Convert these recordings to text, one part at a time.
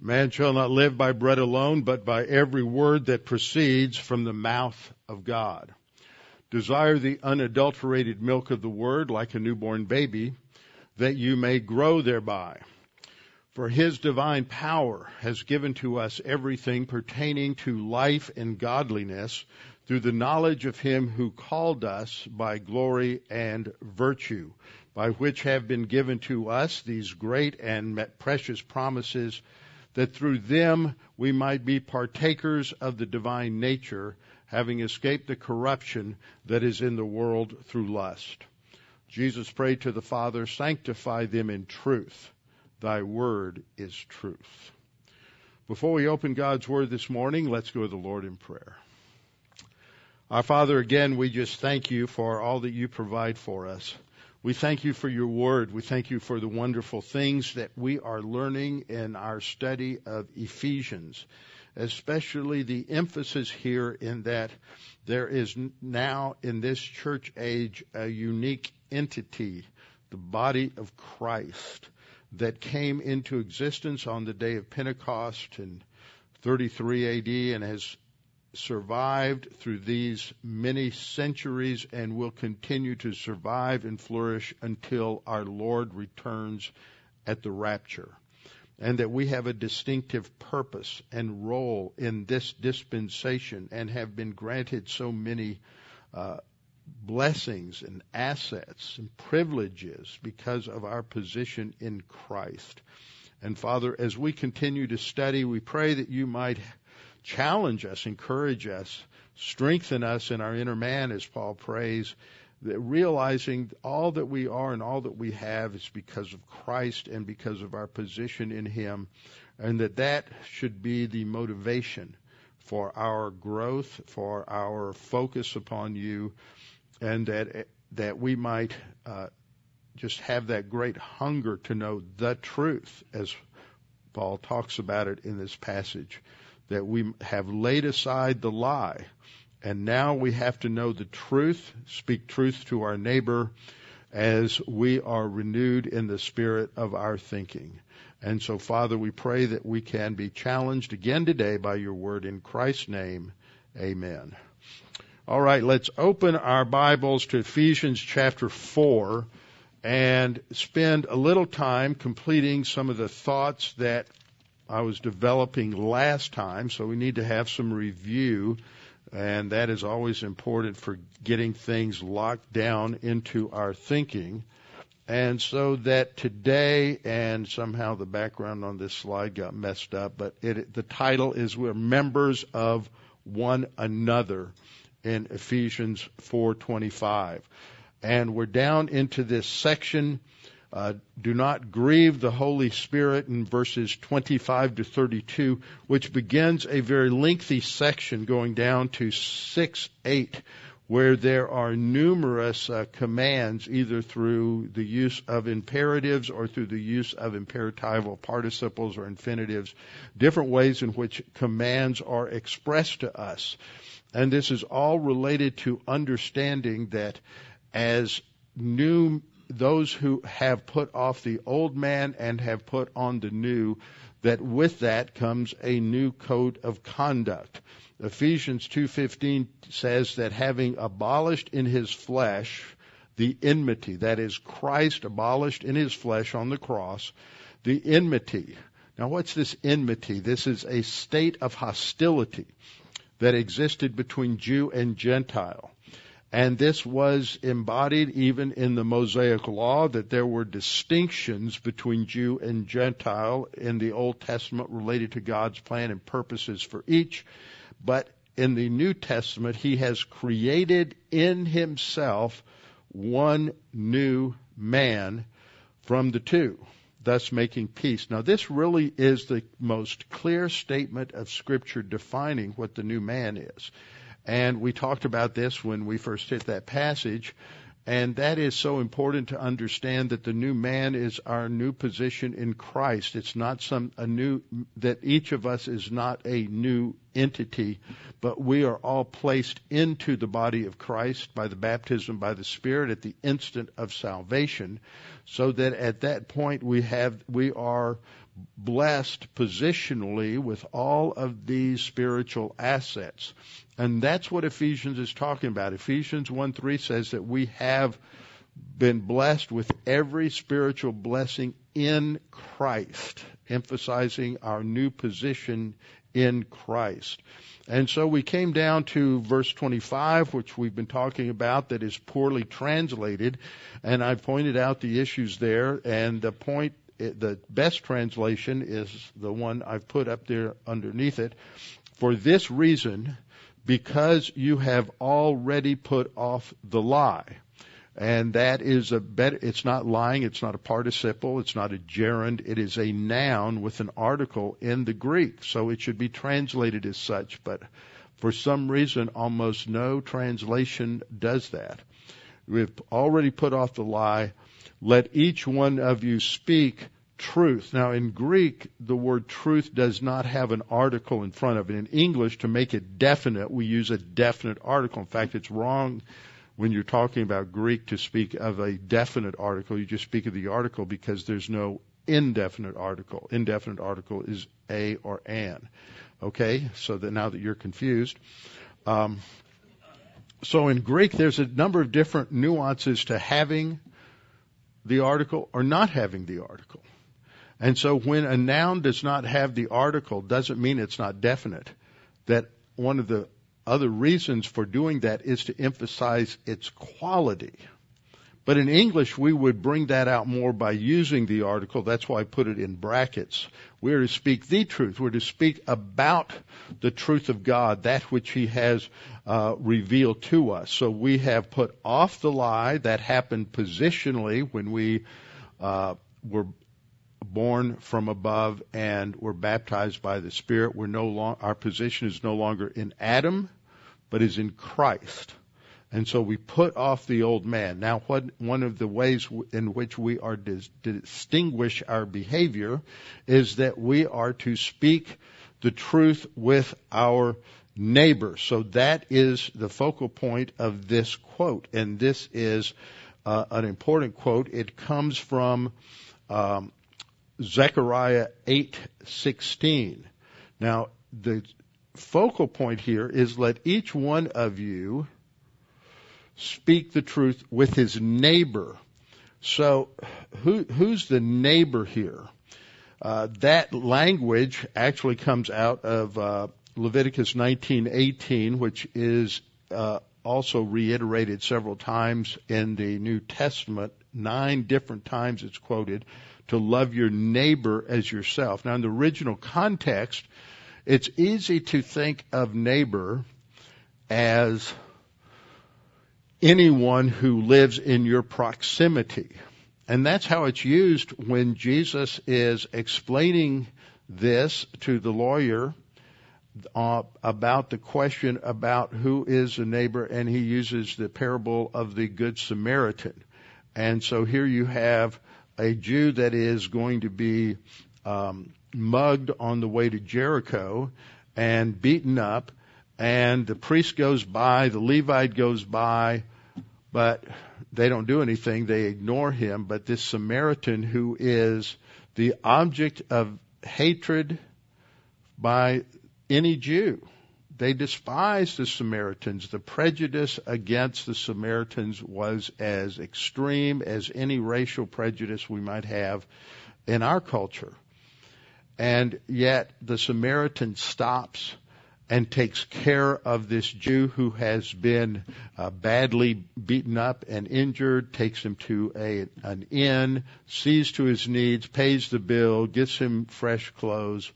Man shall not live by bread alone, but by every word that proceeds from the mouth of God. Desire the unadulterated milk of the word like a newborn baby, that you may grow thereby. For his divine power has given to us everything pertaining to life and godliness through the knowledge of him who called us by glory and virtue, by which have been given to us these great and precious promises, that through them we might be partakers of the divine nature, having escaped the corruption that is in the world through lust. Jesus prayed to the Father, sanctify them in truth. Thy word is truth. Before we open God's word this morning, let's go to the Lord in prayer. Our Father, again, we just thank you for all that you provide for us. We thank you for your word. We thank you for the wonderful things that we are learning in our study of Ephesians, especially the emphasis here in that there is now in this church age a unique entity, the body of Christ, that came into existence on the day of Pentecost in 33 AD and has survived through these many centuries and will continue to survive and flourish until our Lord returns at the rapture. And that we have a distinctive purpose and role in this dispensation and have been granted so many blessings and assets and privileges because of our position in Christ. And Father, as we continue to study, we pray that you might challenge us, encourage us, strengthen us in our inner man, as Paul prays, that realizing all that we are and all that we have is because of Christ and because of our position in him, and that should be the motivation for our growth, for our focus upon you, and that we might just have that great hunger to know the truth, as Paul talks about it in this passage, that we have laid aside the lie, and now we have to know the truth, speak truth to our neighbor, as we are renewed in the spirit of our thinking. And so, Father, we pray that we can be challenged again today by your word. In Christ's name, amen. All right, let's open our Bibles to Ephesians chapter 4 and spend a little time completing some of the thoughts that I was developing last time. So we need to have some review, and that is always important for getting things locked down into our thinking. And so that today, and somehow the background on this slide got messed up, but the title is We're Members of One Another in Ephesians 4:25. And we're down into this section, do not grieve the Holy Spirit, in verses 25 to 32, which begins a very lengthy section going down to 6:8. Where there are numerous commands, either through the use of imperatives or through the use of imperatival participles or infinitives, different ways in which commands are expressed to us. And this is all related to understanding that as new, those who have put off the old man and have put on the new, that with that comes a new code of conduct. Ephesians 2:15 says that having abolished in his flesh the enmity, that is Christ abolished in his flesh on the cross, the enmity. Now what's this enmity? This is a state of hostility that existed between Jew and Gentile. And this was embodied even in the Mosaic Law, that there were distinctions between Jew and Gentile in the Old Testament related to God's plan and purposes for each. But in the New Testament, he has created in himself one new man from the two, thus making peace. Now, this really is the most clear statement of Scripture defining what the new man is. And we talked about this when we first hit that passage. And that is so important to understand, that the new man is our new position in Christ. It's not that each of us is not a new entity, but we are all placed into the body of Christ by the baptism by the Spirit at the instant of salvation, so that at that point we are blessed positionally with all of these spiritual assets. And that's what Ephesians is talking about. Ephesians 1:3 says that we have been blessed with every spiritual blessing in Christ, emphasizing our new position in Christ. And so we came down to verse 25, which we've been talking about, that is poorly translated, and I pointed out the issues there, and the best translation is the one I've put up there underneath it. For this reason, because you have already put off the lie. And that is it's not lying, it's not a participle, it's not a gerund, it is a noun with an article in the Greek. So it should be translated as such, but for some reason almost no translation does that. We've already put off the lie. Let each one of you speak truth. Now, in Greek, the word truth does not have an article in front of it. In English, to make it definite, we use a definite article. In fact, it's wrong when you're talking about Greek to speak of a definite article. You just speak of the article because there's no indefinite article. Indefinite article is a or an. Okay? So that now that you're confused. So in Greek, there's a number of different nuances to having the article or not having the article. And so when a noun does not have the article, doesn't mean it's not definite. That one of the other reasons for doing that is to emphasize its quality. But in English, we would bring that out more by using the article. That's why I put it in brackets. We're to speak the truth. We're to speak about the truth of God, that which he has revealed to us. So we have put off the lie. That happened positionally when we were born from above and were baptized by the Spirit. Our position is no longer in Adam, but is in Christ. And so we put off the old man. Now, one of the ways in which we are to distinguish our behavior is that we are to speak the truth with our neighbor. So that is the focal point of this quote. And this is an important quote. It comes from Zechariah 8:16. Now, the focal point here is let each one of you speak the truth with his neighbor. So who's the neighbor here? That language actually comes out of Leviticus 19:18, which is also reiterated several times in the New Testament. 9 different times it's quoted, to love your neighbor as yourself. Now, in the original context, it's easy to think of neighbor as anyone who lives in your proximity. And that's how it's used when Jesus is explaining this to the lawyer about the question about who is a neighbor, and he uses the parable of the Good Samaritan. And so here you have a Jew that is going to be mugged on the way to Jericho and beaten up, and the priest goes by, the Levite goes by, but they don't do anything. They ignore him. But this Samaritan, who is the object of hatred by any Jew, they despise the Samaritans. The prejudice against the Samaritans was as extreme as any racial prejudice we might have in our culture. And yet the Samaritan stops and takes care of this Jew who has been badly beaten up and injured, takes him to an inn, sees to his needs, pays the bill, gets him fresh clothes.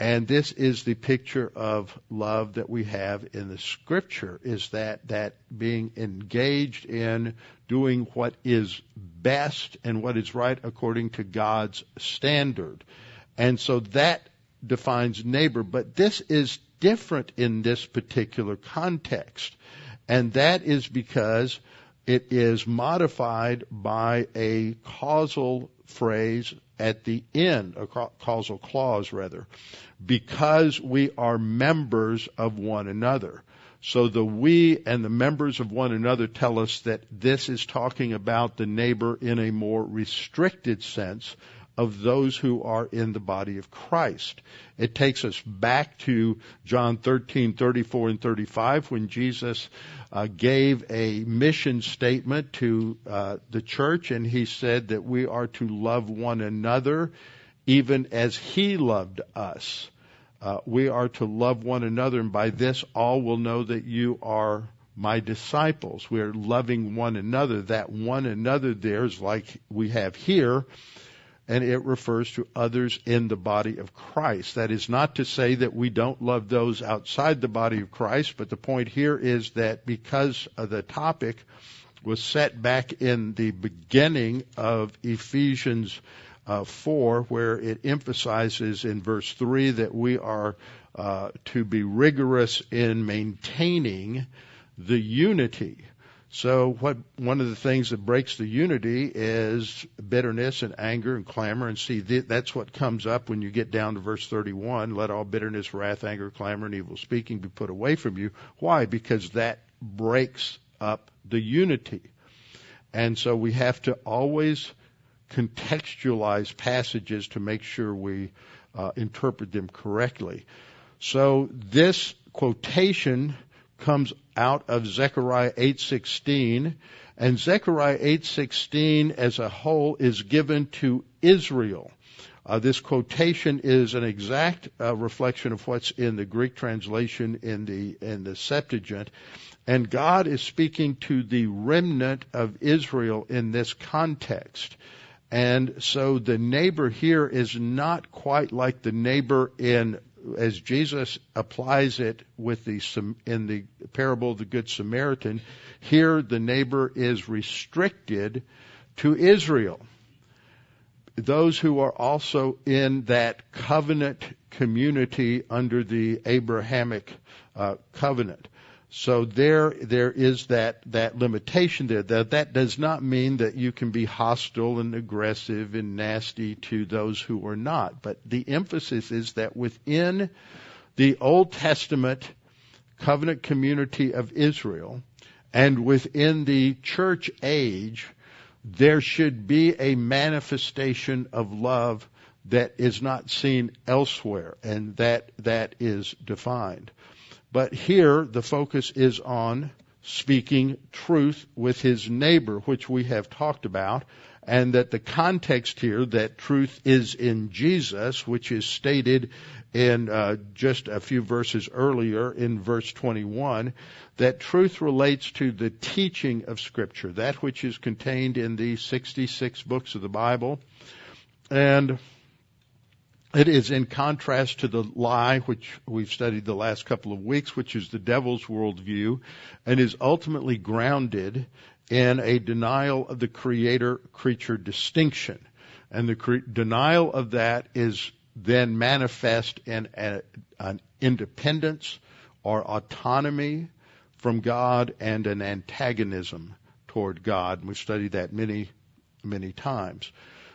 And this is the picture of love that we have in the Scripture, is that being engaged in doing what is best and what is right according to God's standard. And so that defines neighbor, but this is different in this particular context, and that is because it is modified by a causal phrase at the end, a causal clause rather, because we are members of one another. So the we and the members of one another tell us that this is talking about the neighbor in a more restricted sense of those who are in the body of Christ. It takes us back to John 13:34 and 35 when Jesus gave a mission statement to the church, and he said that we are to love one another even as he loved us. We are to love one another, and by this all will know that you are my disciples. We are loving one another. That one another there is like we have here, and it refers to others in the body of Christ. That is not to say that we don't love those outside the body of Christ, but the point here is that because of the topic was set back in the beginning of Ephesians 4, where it emphasizes in verse 3 that we are to be rigorous in maintaining the unity. So one of the things that breaks the unity is bitterness and anger and clamor. And see, that's what comes up when you get down to verse 31. Let all bitterness, wrath, anger, clamor, and evil speaking be put away from you. Why? Because that breaks up the unity. And so we have to always contextualize passages to make sure we interpret them correctly. So this quotation comes out of Zechariah 8:16, and Zechariah 8:16 as a whole is given to Israel. This quotation is an exact reflection of what's in the Greek translation in the Septuagint, and God is speaking to the remnant of Israel in this context. And so the neighbor here is not quite like the neighbor in, as Jesus applies it with in the parable of the Good Samaritan. Here the neighbor is restricted to Israel, those who are also in that covenant community under the Abrahamic covenant. So there is that limitation there. That does not mean that you can be hostile and aggressive and nasty to those who are not. But the emphasis is that within the Old Testament covenant community of Israel and within the church age, there should be a manifestation of love that is not seen elsewhere, and that is defined. But here, the focus is on speaking truth with his neighbor, which we have talked about, and that the context here, that truth is in Jesus, which is stated in just a few verses earlier in verse 21, that truth relates to the teaching of Scripture, that which is contained in the 66 books of the Bible, and it is in contrast to the lie, which we've studied the last couple of weeks, which is the devil's worldview, and is ultimately grounded in a denial of the creator-creature distinction. And the denial of that is then manifest in an independence or autonomy from God and an antagonism toward God. And we've studied that many, many times.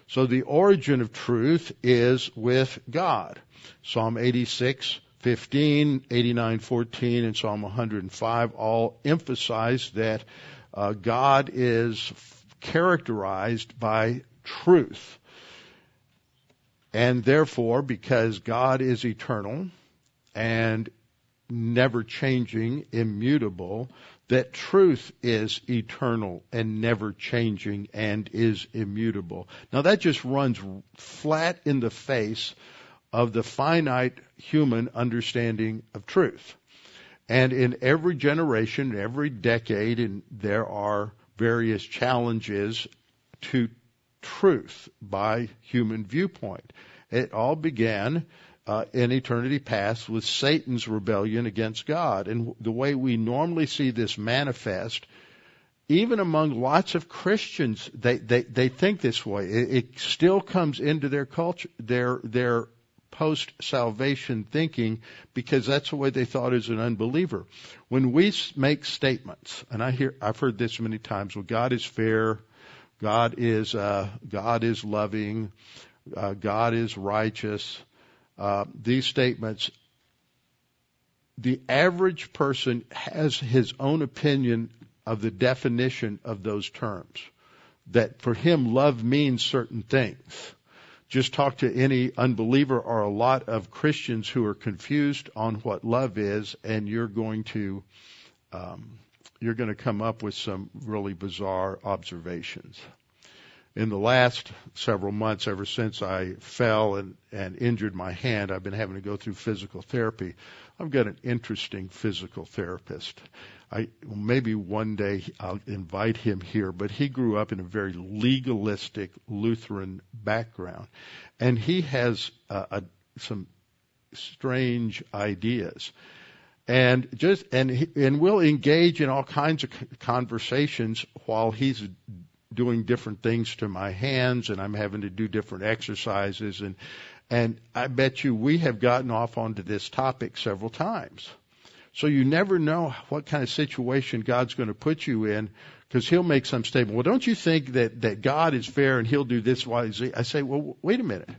So the origin of truth is with God. Psalm 86:15, 89:14, and Psalm 105 all emphasize that God is characterized by truth. And therefore, because God is eternal and never changing, immutable, that truth is eternal and never changing and is immutable. Now that just runs flat in the face of the finite human understanding of truth. And in every generation, every decade, and there are various challenges to truth by human viewpoint. It all began in eternity past with Satan's rebellion against God. And the way we normally see this manifest, even among lots of Christians, they think this way. It still comes into their culture, their post-salvation thinking, because that's the way they thought as an unbeliever. When we make statements, and I've heard this many times, well, God is fair, God is loving, God is righteous. These statements, the average person has his own opinion of the definition of those terms. That for him, love means certain things. Just talk to any unbeliever or a lot of Christians who are confused on what love is, and you're going to come up with some really bizarre observations. In the last several months, ever since I fell and injured my hand, I've been having to go through physical therapy. I've got an interesting physical therapist. Maybe one day I'll invite him here, but he grew up in a very legalistic Lutheran background, and he has some strange ideas. And we'll engage in all kinds of conversations while he's doing different things to my hands, and I'm having to do different exercises. And I bet you we have gotten off onto this topic several times. So you never know what kind of situation God's going to put you in, because he'll make some statement. Well, don't you think that God is fair and he'll do this, Y, Z? I say, well, wait a minute.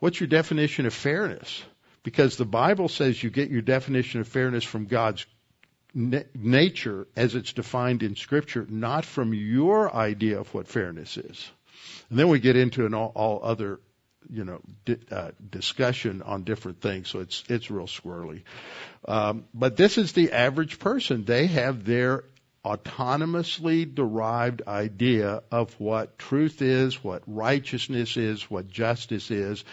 What's your definition of fairness? Because the Bible says you get your definition of fairness from God's nature as it's defined in Scripture, not from your idea of what fairness is. And then we get into an all other, discussion on different things. So it's real squirrely. But this is the average person. They have their autonomously derived idea of what truth is, what righteousness is, what justice is.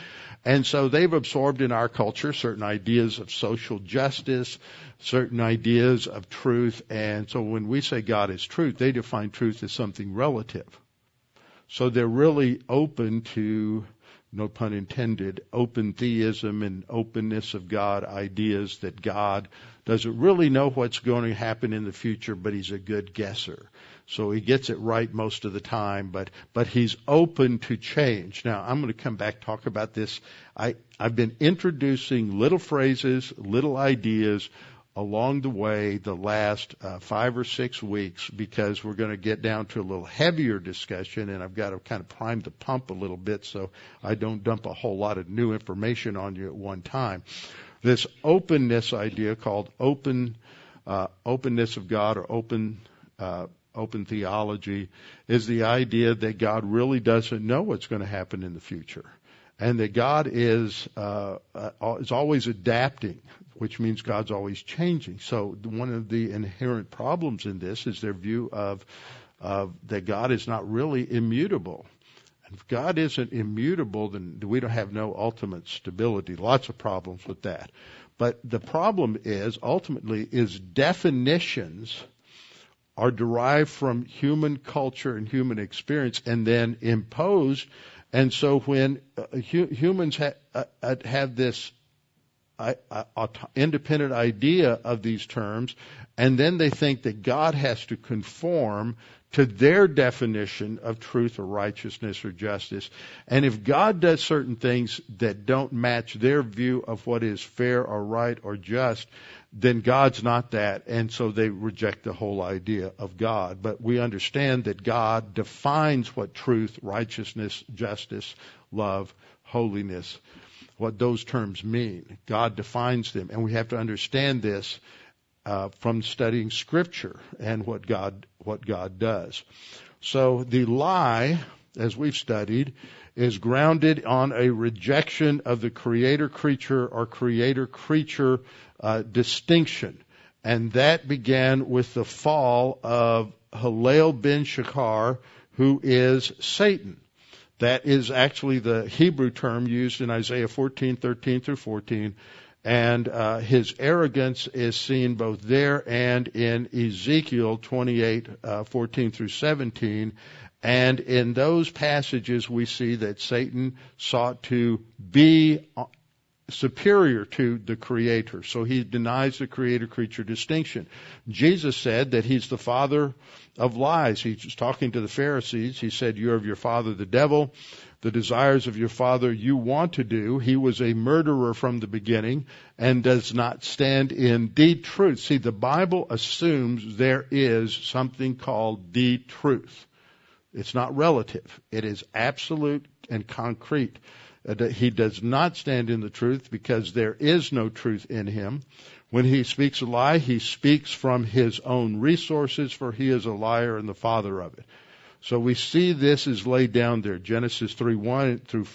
And so they've absorbed in our culture certain ideas of social justice, certain ideas of truth. And so when we say God is truth, they define truth as something relative. So they're really open to, no pun intended, open theism and openness of God, ideas that God doesn't really know what's going to happen in the future, but he's a good guesser. So he gets it right most of the time, but he's open to change. Now, I'm going to come back, talk about this. I've been introducing little phrases, little ideas along the way the last 5 or 6 weeks, because we're going to get down to a little heavier discussion, and I've got to kind of prime the pump a little bit so I don't dump a whole lot of new information on you at one time. This openness idea called openness of God, or open theology, is the idea that God really doesn't know what's going to happen in the future. And that God is always adapting, which means God's always changing. So one of the inherent problems in this is their view of that God is not really immutable. And if God isn't immutable, then we don't have no ultimate stability. Lots of problems with that. But the problem is definitions are derived from human culture and human experience and then imposed. And so when humans have this independent idea of these terms, and then they think that God has to conform to their definition of truth or righteousness or justice. And if God does certain things that don't match their view of what is fair or right or just, then God's not that, and so they reject the whole idea of God. But we understand that God defines what truth, righteousness, justice, love, holiness, what those terms mean. God defines them, and we have to understand this from studying Scripture and what God does. So the lie, as we've studied, is grounded on a rejection of the creator-creature or creator-creature distinction. And that began with the fall of Hillel ben Shachar, who is Satan. That is actually the Hebrew term used in Isaiah 14:13-14. And his arrogance is seen both there and in Ezekiel 28:14-17. And in those passages, we see that Satan sought to be superior to the Creator. So he denies the Creator-creature distinction. Jesus said that he's the father of lies. He's talking to the Pharisees. He said, you're of your father the devil. The desires of your father you want to do. He was a murderer from the beginning and does not stand in the truth. See, the Bible assumes there is something called the truth. It's not relative. It is absolute and concrete. He does not stand in the truth because there is no truth in him. When he speaks a lie, he speaks from his own resources, for he is a liar and the father of it. So we see this is laid down there, Genesis 3:1 through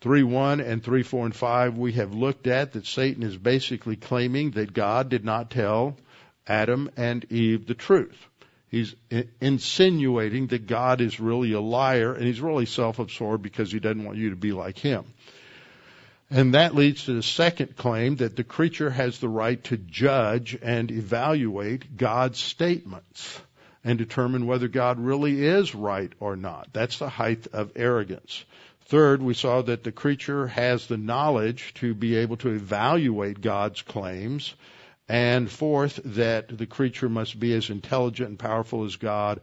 3:1 and 3:4 and 5. We have looked at that Satan is basically claiming that God did not tell Adam and Eve the truth. He's insinuating that God is really a liar, and he's really self-absorbed because he doesn't want you to be like him. And that leads to the second claim, that the creature has the right to judge and evaluate God's statements and determine whether God really is right or not. That's the height of arrogance. Third, we saw that the creature has the knowledge to be able to evaluate God's claims. And fourth, that the creature must be as intelligent and powerful as God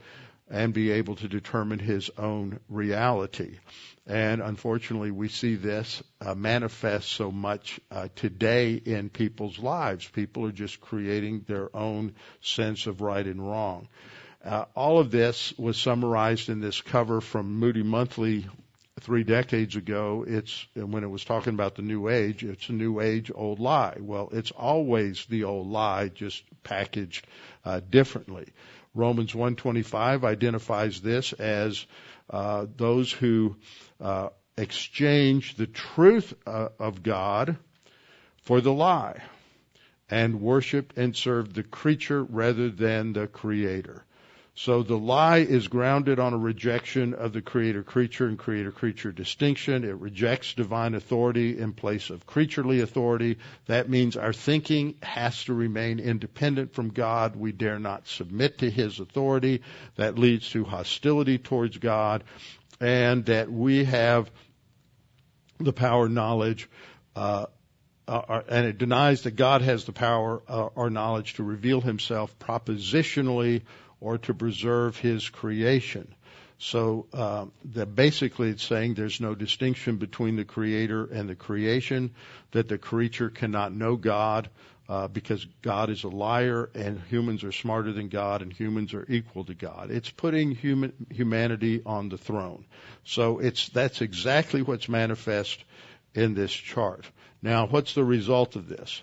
and be able to determine his own reality. And unfortunately, we see this manifest so much today in people's lives. People are just creating their own sense of right and wrong. All of this was summarized in this cover from Moody Monthly 3 decades ago. It's when it was talking about the New Age. It's a New Age old lie. Well, it's always the old lie, just packaged differently. Romans 1:25 identifies this as those who exchange the truth of God for the lie and worshiped and served the creature rather than the Creator. So the lie is grounded on a rejection of the creator-creature and creator-creature distinction. It rejects divine authority in place of creaturely authority. That means our thinking has to remain independent from God. We dare not submit to his authority. That leads to hostility towards God, and that we have the power, knowledge, and it denies that God has the power or knowledge to reveal himself propositionally or to preserve his creation. So that basically it's saying there's no distinction between the Creator and the creation, that the creature cannot know God because God is a liar and humans are smarter than God and humans are equal to God. It's putting humanity on the throne. So that's exactly what's manifest in this chart. Now, what's the result of this?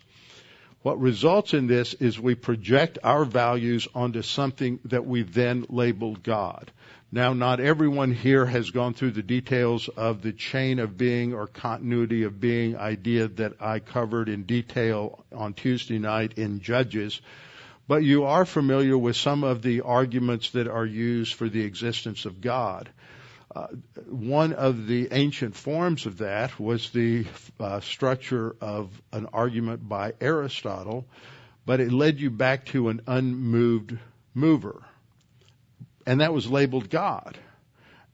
What results in this is we project our values onto something that we then label God. Now, not everyone here has gone through the details of the chain of being or continuity of being idea that I covered in detail on Tuesday night in Judges, but you are familiar with some of the arguments that are used for the existence of God. One of the ancient forms of that was the structure of an argument by Aristotle, but it led you back to an unmoved mover, and that was labeled God.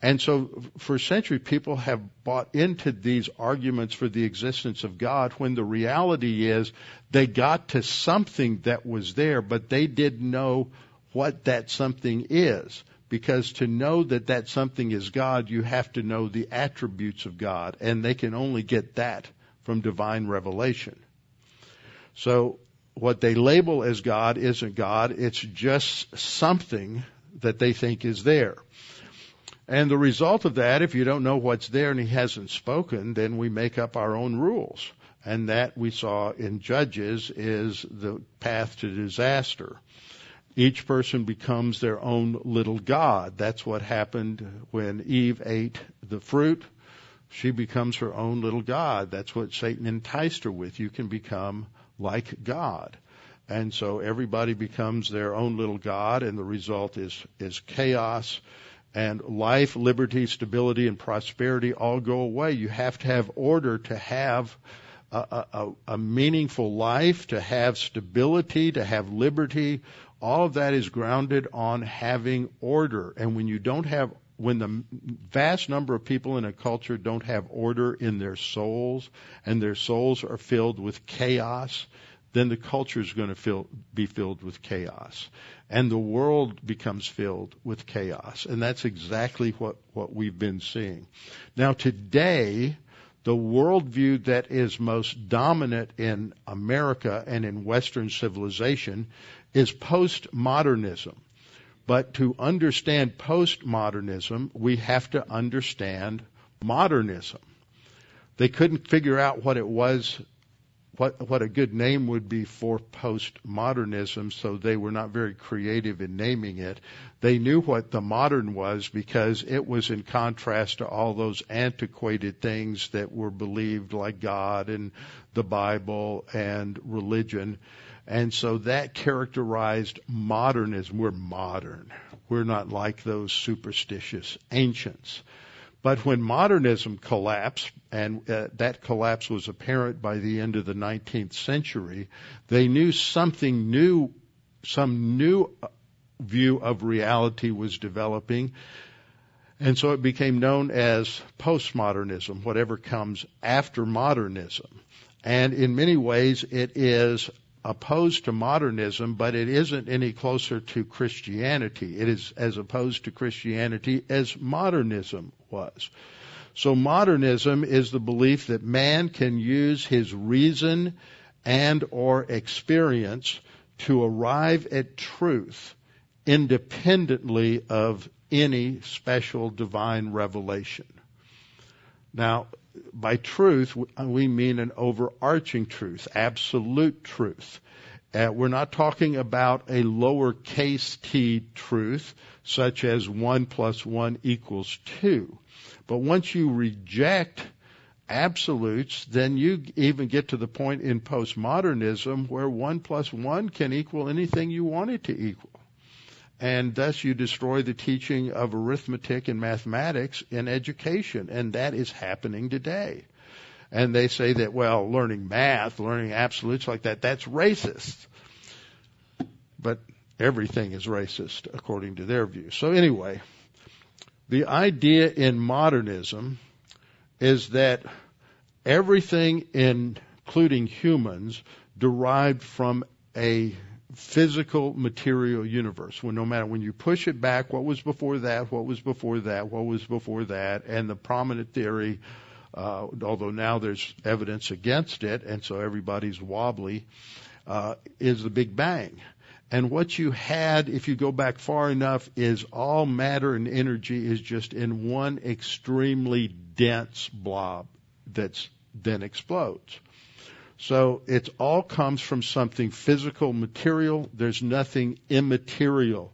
And so for centuries, people have bought into these arguments for the existence of God when the reality is they got to something that was there, but they didn't know what that something is. Because to know that something is God, you have to know the attributes of God, and they can only get that from divine revelation. So what they label as God isn't God, it's just something that they think is there. And the result of that, if you don't know what's there and he hasn't spoken, then we make up our own rules. And that we saw in Judges is the path to disaster. Each person becomes their own little God. That's what happened when Eve ate the fruit. She becomes her own little God. That's what Satan enticed her with. You can become like God. And so everybody becomes their own little God, and the result is chaos. And life, liberty, stability, and prosperity all go away. You have to have order to have a meaningful life, to have stability, to have liberty. All of that is grounded on having order. And when you don't have when the vast number of people in a culture don't have order in their souls, and their souls are filled with chaos, then the culture is going to be filled with chaos. And the world becomes filled with chaos. And that's exactly what we've been seeing. Now, today, the worldview that is most dominant in America and in Western civilization is postmodernism. But to understand postmodernism, we have to understand modernism. They couldn't figure out what it was, what a good name would be for postmodernism, so they were not very creative in naming it. They knew what the modern was because it was in contrast to all those antiquated things that were believed, like God and the Bible and religion. And so that characterized modernism. We're modern. We're not like those superstitious ancients. But when modernism collapsed, and that collapse was apparent by the end of the 19th century, they knew something new, some new view of reality was developing. And so it became known as postmodernism, whatever comes after modernism. And in many ways, it is opposed to modernism, but it isn't any closer to Christianity. It is as opposed to Christianity as modernism was. So modernism is the belief that man can use his reason and or experience to arrive at truth independently of any special divine revelation. Now, by truth, we mean an overarching truth, absolute truth. We're not talking about a lowercase t truth, such as 1 + 1 = 2. But once you reject absolutes, then you even get to the point in postmodernism where 1 + 1 can equal anything you want it to equal. And thus you destroy the teaching of arithmetic and mathematics in education, and that is happening today. And they say that, well, learning math, learning absolutes like that, that's racist. But everything is racist according to their view. So anyway, the idea in modernism is that everything, including humans, derived from a physical material universe. When no matter when you push it back, what was before that, what was before that, what was before that, and the prominent theory, although now there's evidence against it, and so everybody's wobbly, is the Big Bang. And what you had, if you go back far enough, is all matter and energy is just in one extremely dense blob that's then explodes. So it all comes from something physical, material. There's nothing immaterial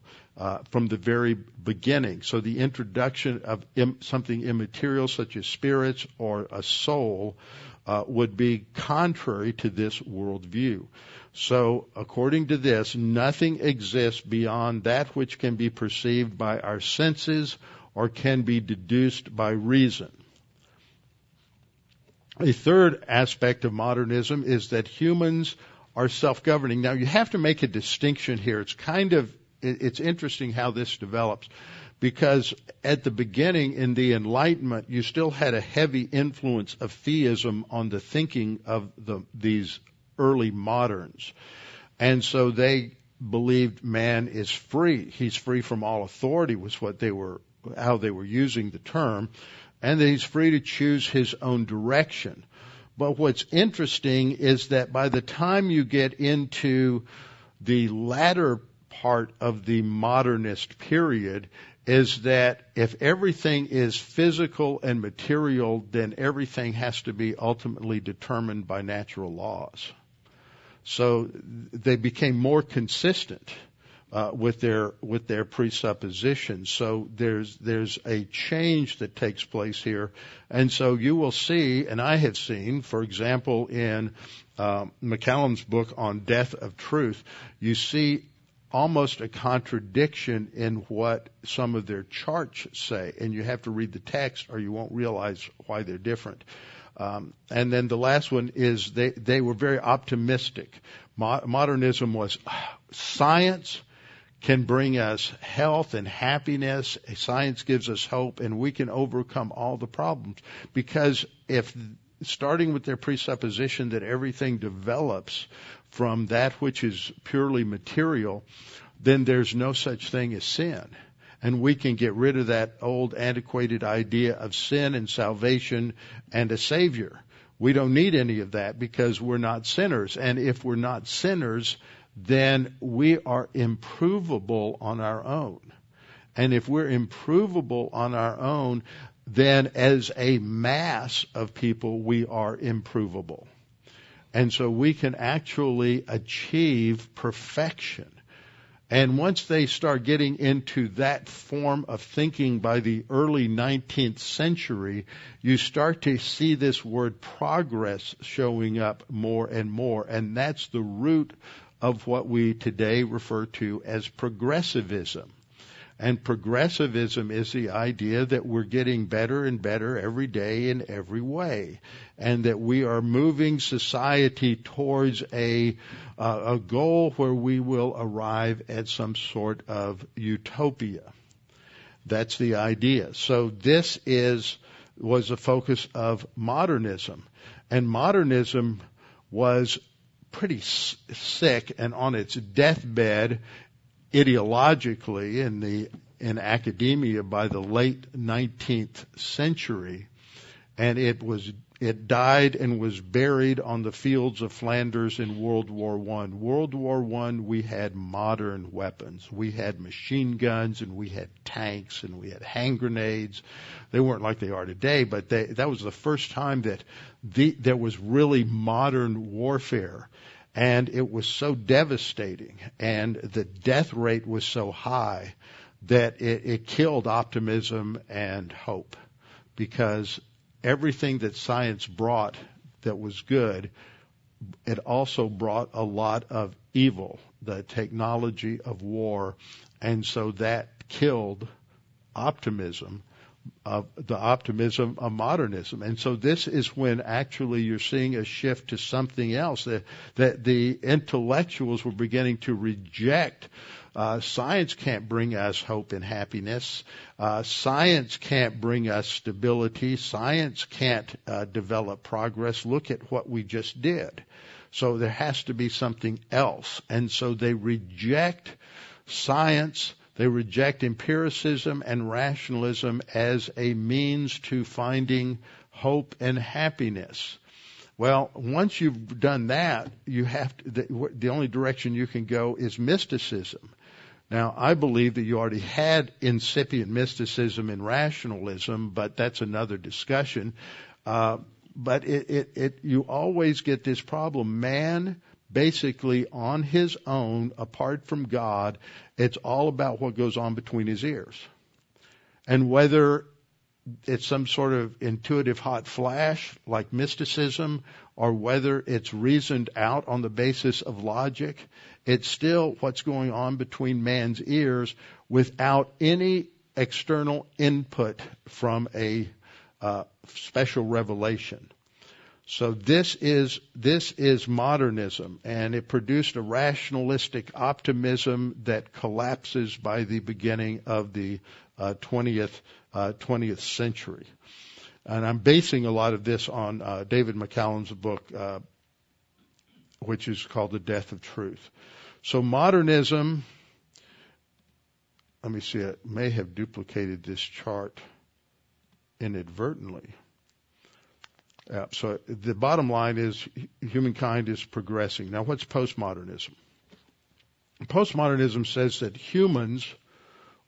from the very beginning. So the introduction of something immaterial, such as spirits or a soul, would be contrary to this worldview. So according to this, nothing exists beyond that which can be perceived by our senses or can be deduced by reason. A third aspect of modernism is that humans are self-governing. Now, you have to make a distinction here. It's interesting how this develops, because at the beginning in the Enlightenment, you still had a heavy influence of theism on the thinking of these early moderns. And so they believed man is free. He's free from all authority was how they were using the term. And that he's free to choose his own direction. But what's interesting is that by the time you get into the latter part of the modernist period, is that if everything is physical and material, then everything has to be ultimately determined by natural laws. So they became more consistent with their presuppositions. So there's a change that takes place here. And so you will see, and I have seen, for example, in McCallum's book on Death of Truth, you see almost a contradiction in what some of their charts say. And you have to read the text or you won't realize why they're different. And then the last one is they were very optimistic. Modernism was science can bring us health and happiness. Science gives us hope, and we can overcome all the problems. Because if, starting with their presupposition that everything develops from that which is purely material, then there's no such thing as sin. And we can get rid of that old, antiquated idea of sin and salvation and a Savior. We don't need any of that because we're not sinners. And if we're not sinners, then we are improvable on our own. And if we're improvable on our own, then as a mass of people, we are improvable. And so we can actually achieve perfection. And once they start getting into that form of thinking by the early 19th century, you start to see this word progress showing up more and more. And that's the root of what we today refer to as progressivism. And progressivism is the idea that we're getting better and better every day in every way, and that we are moving society towards a goal where we will arrive at some sort of utopia. That's the idea. So this was the focus of modernism, and modernism was pretty sick and on its deathbed ideologically in academia by the late 19th century, and it died and was buried on the fields of Flanders in World War I. World War I, we had modern weapons. We had machine guns, and we had tanks, and we had hand grenades. They weren't like they are today, but that was the first time that there was really modern warfare. And it was so devastating, and the death rate was so high that it killed optimism and hope, because everything that science brought that was good, it also brought a lot of evil, the technology of war, and so that killed optimism. Of the optimism of modernism. And so this is when actually you're seeing a shift to something else, that the intellectuals were beginning to reject. Science can't bring us hope and happiness. Science can't bring us stability. Science can't develop progress. Look at what we just did. So there has to be something else. And so they reject science. They reject empiricism and rationalism as a means to finding hope and happiness. Well, once you've done that, you have to, the only direction you can go is mysticism. Now, I believe that you already had incipient mysticism in rationalism, but that's another discussion. But you always get this problem. Man, basically on his own, apart from God, it's all about what goes on between his ears. And whether it's some sort of intuitive hot flash like mysticism, or whether it's reasoned out on the basis of logic, it's still what's going on between man's ears without any external input from a special revelation. So this is modernism, and it produced a rationalistic optimism that collapses by the beginning of the 20th century. And I'm basing a lot of this on David McCallum's book, which is called The Death of Truth. So modernism, let me see, I may have duplicated this chart inadvertently. So the bottom line is humankind is progressing. Now, what's postmodernism? Postmodernism says that humans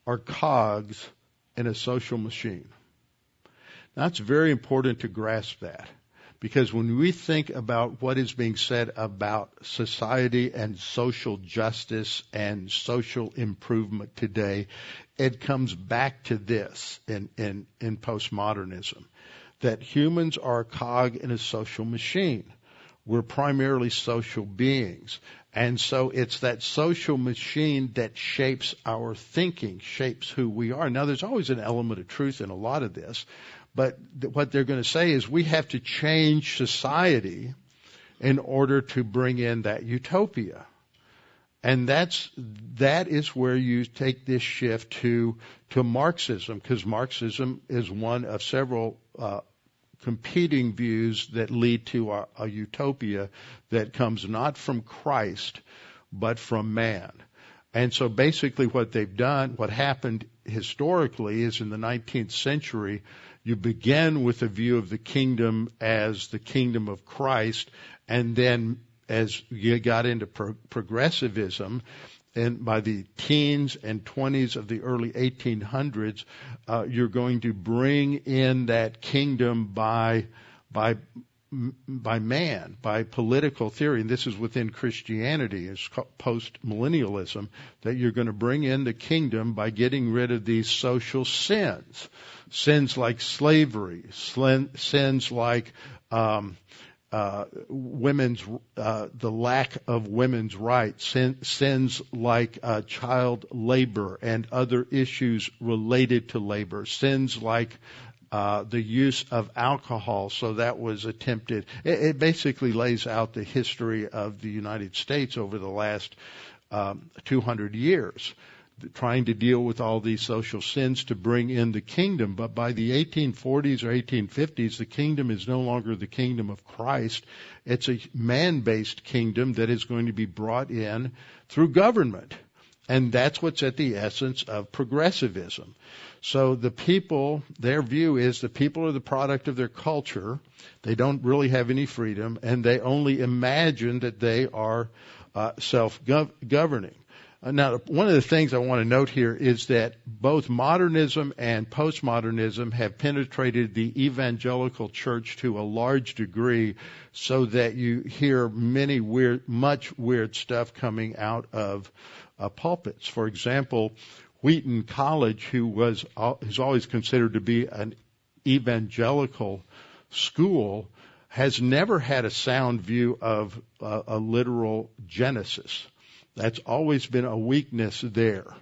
are cogs in a social machine. Now, it's very important to grasp that, because when we think about what is being said about society and social justice and social improvement today, it comes back to this in postmodernism. That humans are a cog in a social machine. We're primarily social beings. And so it's that social machine that shapes our thinking, shapes who we are. Now, there's always an element of truth in a lot of this, but what they're going to say is we have to change society in order to bring in that utopia. And that is where you take this shift to Marxism, because Marxism is one of several competing views that lead to a utopia that comes not from Christ, but from man. And so basically what they've done, what happened historically is in the 19th century, you begin with a view of the kingdom as the kingdom of Christ, and then as you got into progressivism, and by the teens and 20s of the early 1800s, you're going to bring in that kingdom by man, by political theory, and this is within Christianity, it's post-millennialism, that you're going to bring in the kingdom by getting rid of these social sins. Sins like slavery, sins like the lack of women's rights, sins like child labor and other issues related to labor, sins like the use of alcohol, so that was attempted. It basically lays out the history of the United States over the last 200 years, trying to deal with all these social sins to bring in the kingdom. But by the 1840s or 1850s, the kingdom is no longer the kingdom of Christ. It's a man-based kingdom that is going to be brought in through government. And that's what's at the essence of progressivism. So the people, their view is the people are the product of their culture. They don't really have any freedom, and they only imagine that they are self-governing. Now, one of the things I want to note here is that both modernism and postmodernism have penetrated the evangelical church to a large degree, so that you hear much weird stuff coming out of pulpits. For example, Wheaton College, who's always considered to be an evangelical school, has never had a sound view of a literal Genesis. That's always been a weakness there.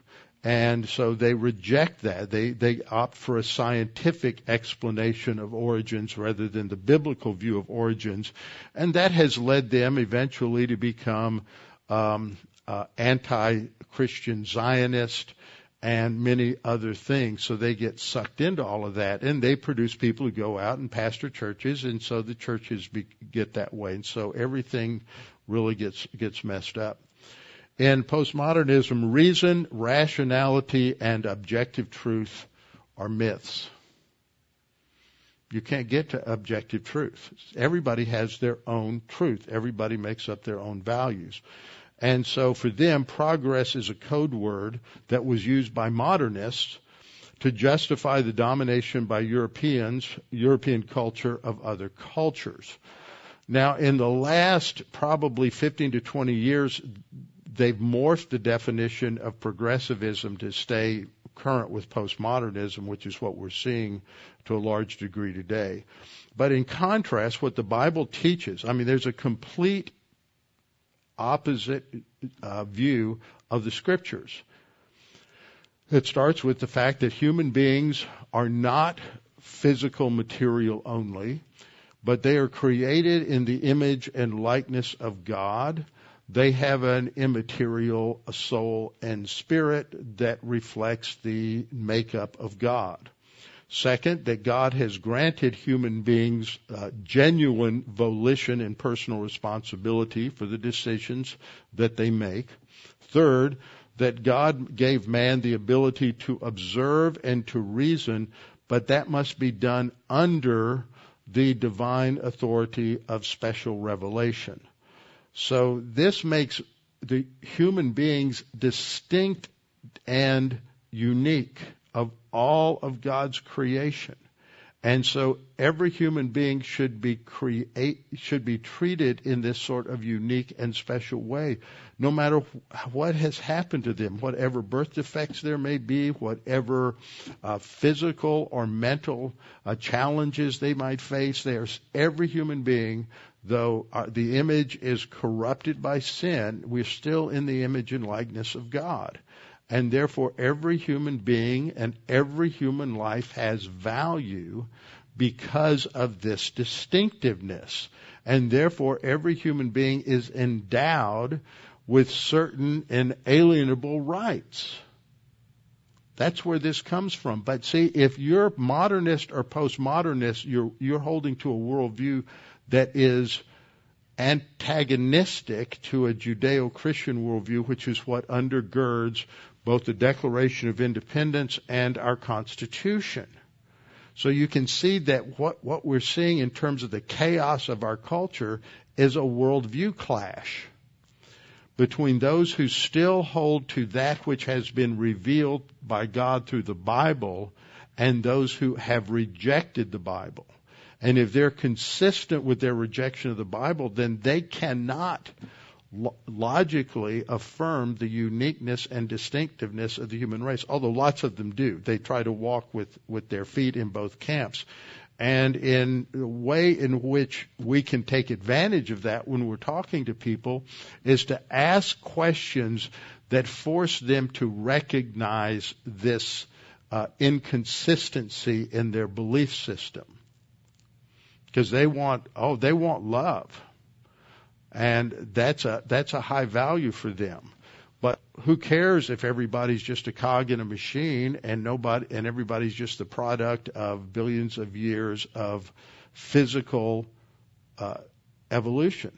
And so they reject that. They opt for a scientific explanation of origins rather than the biblical view of origins. And that has led them eventually to become anti-Christian Zionist and many other things. So they get sucked into all of that, and they produce people who go out and pastor churches, and so the churches get that way. And so everything really gets messed up. In postmodernism, reason, rationality, and objective truth are myths. You can't get to objective truth. Everybody has their own truth. Everybody makes up their own values. And so for them, progress is a code word that was used by modernists to justify the domination by European culture of other cultures. Now, in the last probably 15 to 20 years, they've morphed the definition of progressivism to stay current with postmodernism, which is what we're seeing to a large degree today. But in contrast, what the Bible teaches, I mean, there's a complete opposite view of the Scriptures. It starts with the fact that human beings are not physical material only, but they are created in the image and likeness of God. They have an immaterial soul and spirit that reflects the makeup of God. Second, that God has granted human beings genuine volition and personal responsibility for the decisions that they make. Third, that God gave man the ability to observe and to reason, but that must be done under the divine authority of special revelation. So this makes the human beings distinct and unique of all of God's creation. And so every human being should be treated in this sort of unique and special way, no matter what has happened to them, whatever birth defects there may be, whatever physical or mental challenges they might face. Every human being, though the image is corrupted by sin, we're still in the image and likeness of God. And therefore, every human being and every human life has value because of this distinctiveness. And therefore, every human being is endowed with certain inalienable rights. That's where this comes from. But see, if you're modernist or postmodernist, you're holding to a worldview that is antagonistic to a Judeo-Christian worldview, which is what undergirds both the Declaration of Independence and our Constitution. So you can see that what we're seeing in terms of the chaos of our culture is a worldview clash between those who still hold to that which has been revealed by God through the Bible and those who have rejected the Bible. And if they're consistent with their rejection of the Bible, then they cannot logically affirm the uniqueness and distinctiveness of the human race, although lots of them do. They try to walk with their feet in both camps. And in a way in which we can take advantage of that when we're talking to people is to ask questions that force them to recognize this inconsistency in their belief system. Because they want love. And that's a high value for them. But who cares if everybody's just a cog in a machine and everybody's just the product of billions of years of physical evolution?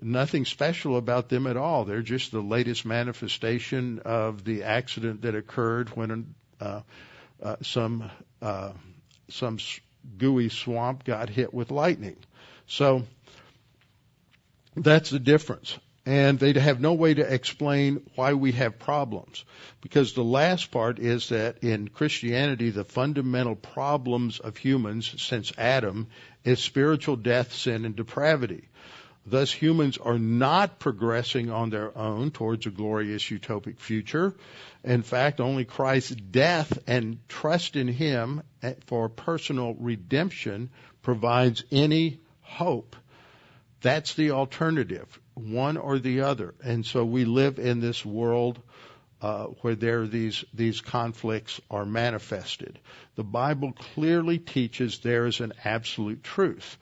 Nothing special about them at all. They're just the latest manifestation of the accident that occurred when some gooey swamp got hit with lightning. So that's the difference. And they'd have no way to explain why we have problems. Because the last part is that in Christianity, the fundamental problems of humans since Adam is spiritual death, sin, and depravity. Thus, humans are not progressing on their own towards a glorious utopic future. In fact, only Christ's death and trust in him for personal redemption provides any hope. That's the alternative, one or the other. And so we live in this world where there are these conflicts are manifested. The Bible clearly teaches there is an absolute truth.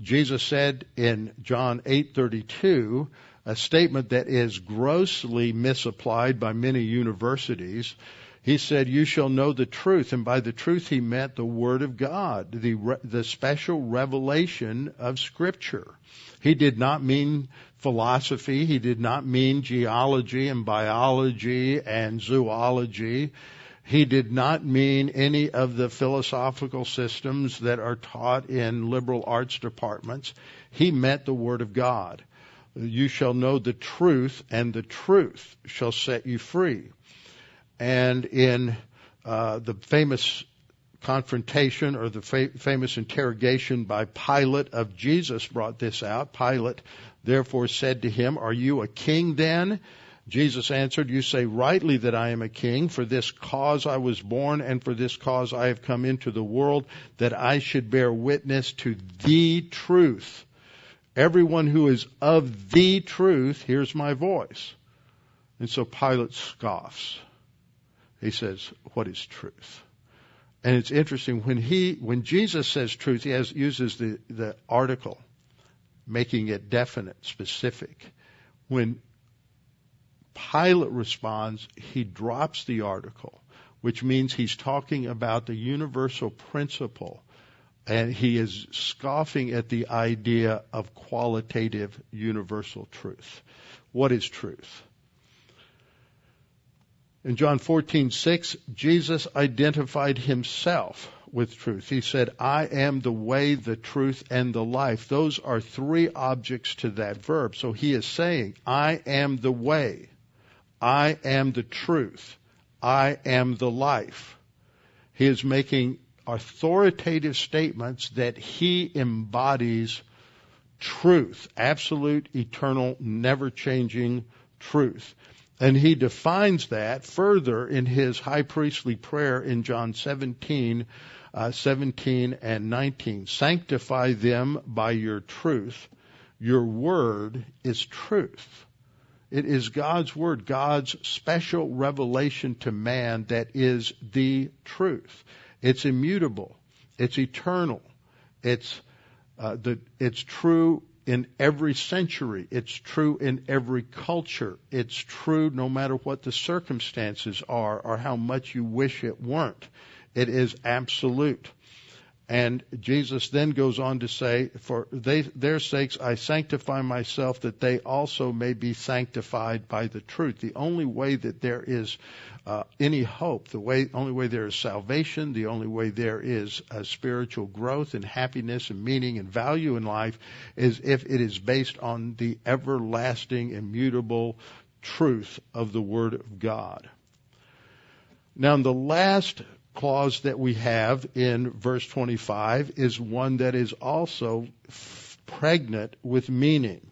Jesus said in John 8:32, a statement that is grossly misapplied by many universities. He said, "You shall know the truth," and by the truth he meant the Word of God, the special revelation of Scripture. He did not mean philosophy. He did not mean geology and biology and zoology. He did not mean any of the philosophical systems that are taught in liberal arts departments. He meant the Word of God. You shall know the truth, and the truth shall set you free. And in the famous confrontation or the famous interrogation by Pilate of Jesus brought this out. Pilate therefore said to him, "Are you a king then?" Jesus answered, "You say rightly that I am a king. For this cause I was born, and for this cause I have come into the world, that I should bear witness to the truth. Everyone who is of the truth hears my voice." And so Pilate scoffs. He says, "What is truth?" And it's interesting, when Jesus says truth, he uses the article, making it definite, specific. When Pilate responds, he drops the article, which means he's talking about the universal principle, and he is scoffing at the idea of qualitative universal truth. What is truth? In John 14:6, Jesus identified himself with truth. He said, "I am the way, the truth, and the life." Those are three objects to that verb. So he is saying, "I am the way. I am the truth. I am the life." He is making authoritative statements that he embodies truth, absolute, eternal, never-changing truth. And he defines that further in his high priestly prayer in John 17 and 19. "Sanctify them by your truth. Your word is truth." It is God's word, God's special revelation to man that is the truth. It's immutable. It's eternal. It's true in every century. It's true in every culture. It's true no matter what the circumstances are or how much you wish it weren't. It is absolute. And Jesus then goes on to say, for their sakes I sanctify myself, that they also may be sanctified by the truth. The only way that there is any hope, the only way there is salvation, the only way there is spiritual growth and happiness and meaning and value in life is if it is based on the everlasting, immutable truth of the Word of God. Now, in the last clause that we have in verse 25 is one that is also pregnant with meaning.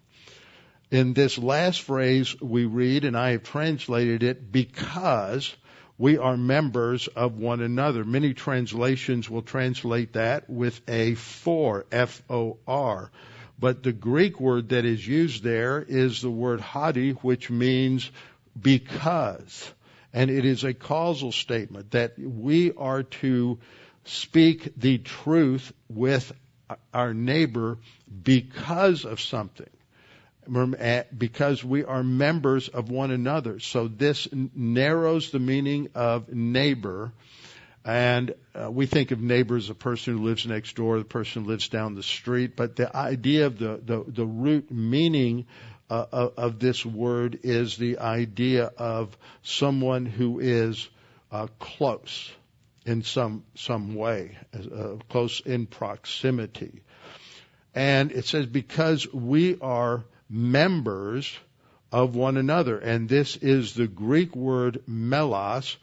In this last phrase we read, and I have translated it, because we are members of one another. Many translations will translate that with a for, F-O-R. But the Greek word that is used there is the word hadi, which means because. And it is a causal statement that we are to speak the truth with our neighbor because of something, because we are members of one another. So this narrows the meaning of neighbor. And we think of neighbor as a person who lives next door, the person who lives down the street. But the idea of the root meaning of this word is the idea of someone who is close in some way, close in proximity. And it says, because we are members of one another. And this is the Greek word melos,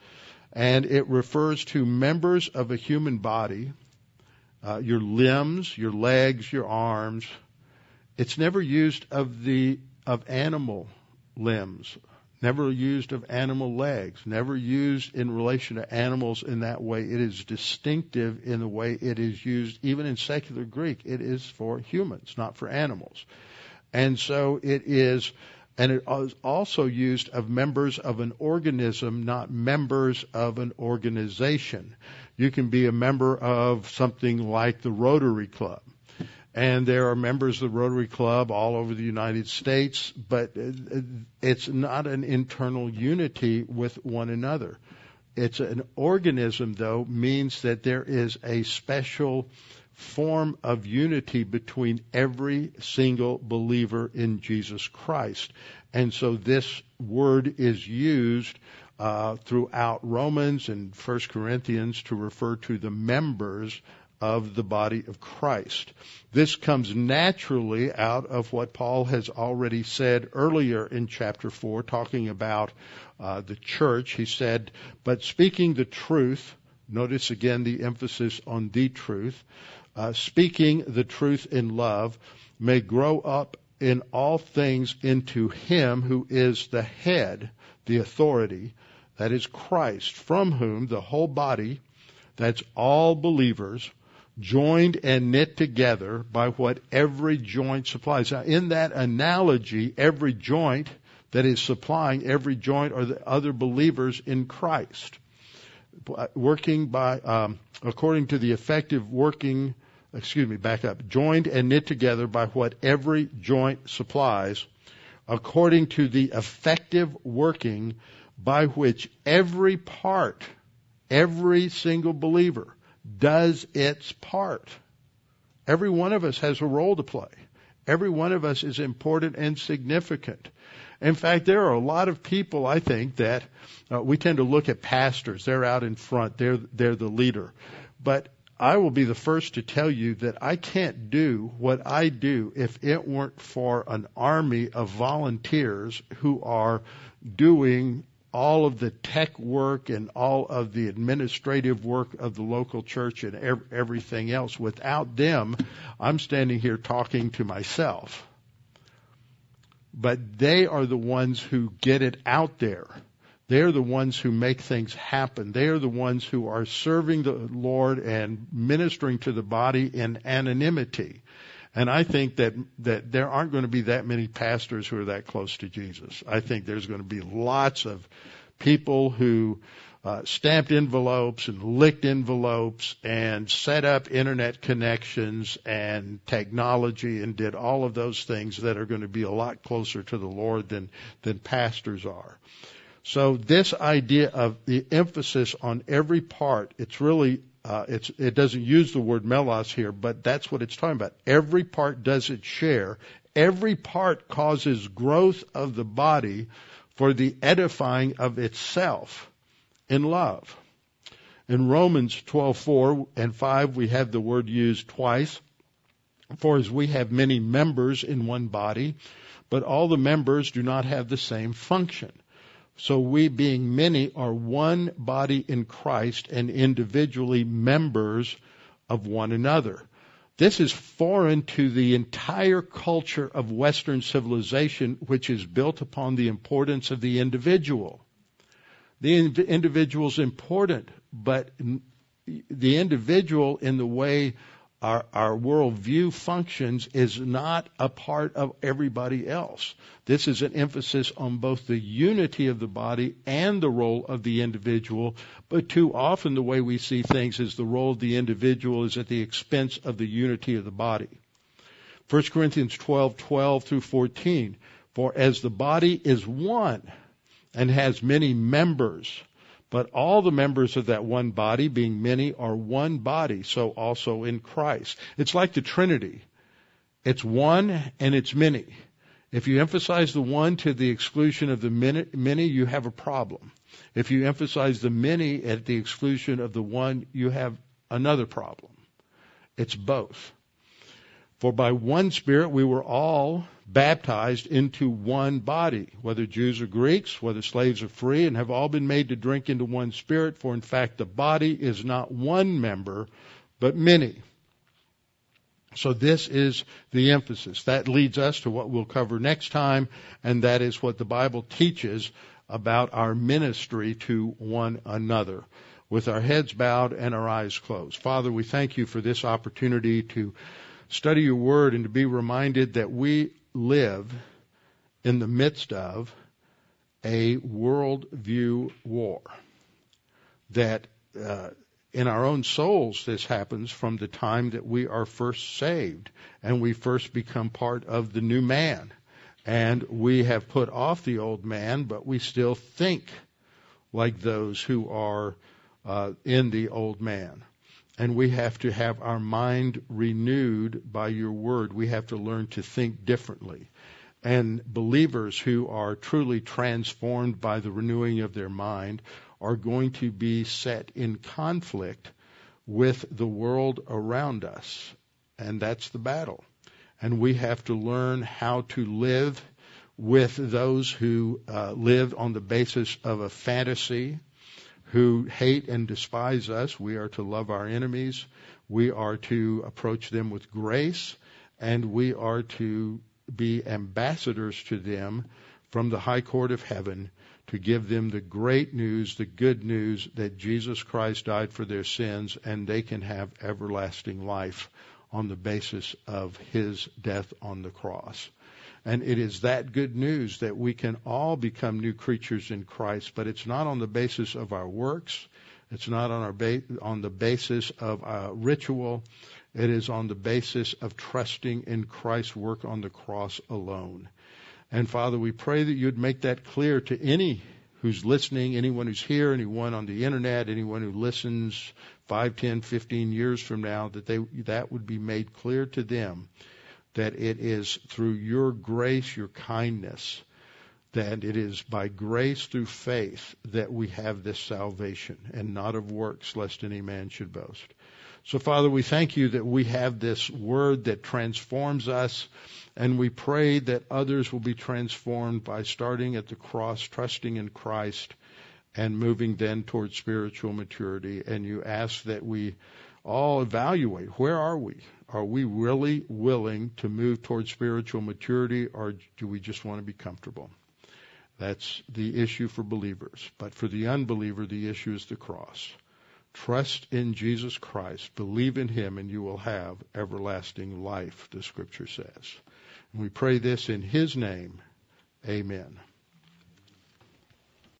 and it refers to members of a human body, your limbs, your legs, your arms. It's never used of animal limbs, never used of animal legs, never used in relation to animals in that way. It is distinctive in the way it is used, even in secular Greek. It is for humans, not for animals. And so it is, and it is also used of members of an organism, not members of an organization. You can be a member of something like the Rotary Club. And there are members of the Rotary Club all over the United States, but it's not an internal unity with one another. It's an organism, though, means that there is a special form of unity between every single believer in Jesus Christ. And so this word is used throughout Romans and 1 Corinthians to refer to the members of the body of Christ. This comes naturally out of what Paul has already said earlier in chapter 4, talking about the church. He said, but speaking the truth, notice again the emphasis on the truth, speaking the truth in love, may grow up in all things into him who is the head, the authority, that is Christ, from whom the whole body, that's all believers, joined and knit together by what every joint supplies. Now, in that analogy, every joint that is supplying every joint are the other believers in Christ, working by according to the effective working. Joined and knit together by what every joint supplies, according to the effective working by which every part, every single believer, does its part. Every one of us has a role to play. Every one of us is important and significant. In fact, there are a lot of people, I think, that we tend to look at pastors. They're out in front. They're the leader. But I will be the first to tell you that I can't do what I do if it weren't for an army of volunteers who are doing all of the tech work and all of the administrative work of the local church and everything else. Without them, I'm standing here talking to myself. But they are the ones who get it out there. They're the ones who make things happen. They're the ones who are serving the Lord and ministering to the body in anonymity. And I think that there aren't going to be that many pastors who are that close to Jesus. I think there's going to be lots of people who stamped envelopes and licked envelopes and set up internet connections and technology and did all of those things that are going to be a lot closer to the Lord than pastors are. So this idea of the emphasis on every part, it's really, it doesn't use the word melos here, but that's what it's talking about. Every part does its share. Every part causes growth of the body for the edifying of itself in love. In Romans 12:4 and 5, we have the word used twice. For as we have many members in one body, but all the members do not have the same function. So we, being many, are one body in Christ and individually members of one another. This is foreign to the entire culture of Western civilization, which is built upon the importance of the individual. The individual's important, but the individual in the way our worldview functions is not a part of everybody else. This is an emphasis on both the unity of the body and the role of the individual, but too often the way we see things is the role of the individual is at the expense of the unity of the body. 1 Corinthians 12:12 through 14, for as the body is one and has many members, but all the members of that one body, being many, are one body, so also in Christ. It's like the Trinity. It's one and it's many. If you emphasize the one to the exclusion of the many, you have a problem. If you emphasize the many at the exclusion of the one, you have another problem. It's both. For by one Spirit we were all baptized into one body, whether Jews or Greeks, whether slaves or free, and have all been made to drink into one Spirit, for in fact the body is not one member, but many. So this is the emphasis. That leads us to what we'll cover next time, and that is what the Bible teaches about our ministry to one another. With our heads bowed and our eyes closed. Father, we thank you for this opportunity to study your word and to be reminded that we live in the midst of a worldview war. That in our own souls this happens from the time that we are first saved and we first become part of the new man. And we have put off the old man, but we still think like those who are in the old man. And we have to have our mind renewed by your word. We have to learn to think differently. And believers who are truly transformed by the renewing of their mind are going to be set in conflict with the world around us. And that's the battle. And we have to learn how to live with those who live on the basis of a fantasy, who hate and despise us. We are to love our enemies. We are to approach them with grace, and we are to be ambassadors to them from the high court of heaven to give them the great news, the good news that Jesus Christ died for their sins, and they can have everlasting life on the basis of his death on the cross. And it is that good news that we can all become new creatures in Christ, but it's not on the basis of our works. It's not on the basis of our ritual. It is on the basis of trusting in Christ's work on the cross alone. And Father, we pray that you'd make that clear to any who's listening, anyone who's here, anyone on the internet, anyone who listens 5, 10, 15 years from now, that would be made clear to them. That it is through your grace, your kindness, that it is by grace through faith that we have this salvation, and not of works, lest any man should boast. So, Father, we thank you that we have this word that transforms us, and we pray that others will be transformed by starting at the cross, trusting in Christ, and moving then towards spiritual maturity. And you ask that we all evaluate, where are we? Are we really willing to move towards spiritual maturity, or do we just want to be comfortable? That's the issue for believers. But for the unbeliever, the issue is the cross. Trust in Jesus Christ, believe in him, and you will have everlasting life, the scripture says. And we pray this in his name. Amen.